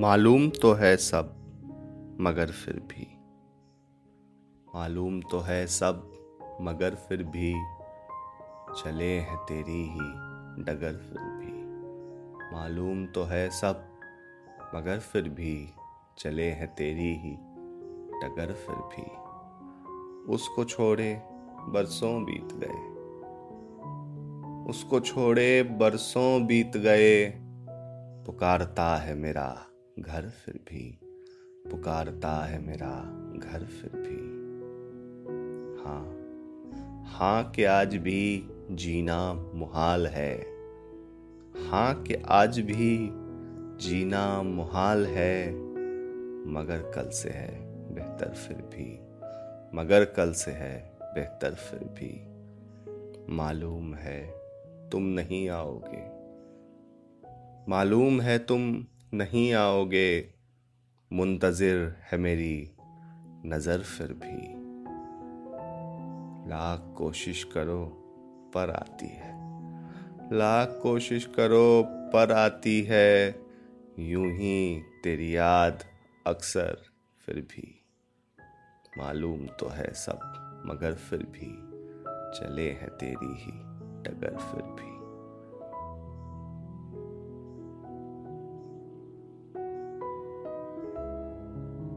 मालूम तो है सब मगर फिर भी, मालूम तो है सब मगर फिर भी, चले हैं तेरी ही डगर फिर भी। मालूम तो है सब मगर फिर भी, चले हैं तेरी ही डगर फिर भी। उसको छोड़े बरसों बीत गए, उसको छोड़े बरसों बीत गए, पुकारता है मेरा घर फिर भी, पुकारता है मेरा घर फिर भी। हाँ हाँ कि आज भी जीना मुहाल है, हाँ कि आज भी जीना मुहाल है, मगर कल से है बेहतर फिर भी, मगर कल से है बेहतर फिर भी। मालूम है तुम नहीं आओगे, मालूम है तुम नहीं आओगे, मुंतज़िर है मेरी नज़र फिर भी। लाख कोशिश करो पर आती है, लाख कोशिश करो पर आती है, यूं ही तेरी याद अक्सर फिर भी। मालूम तो है सब मगर फिर भी, चले हैं तेरी ही डगर फिर भी।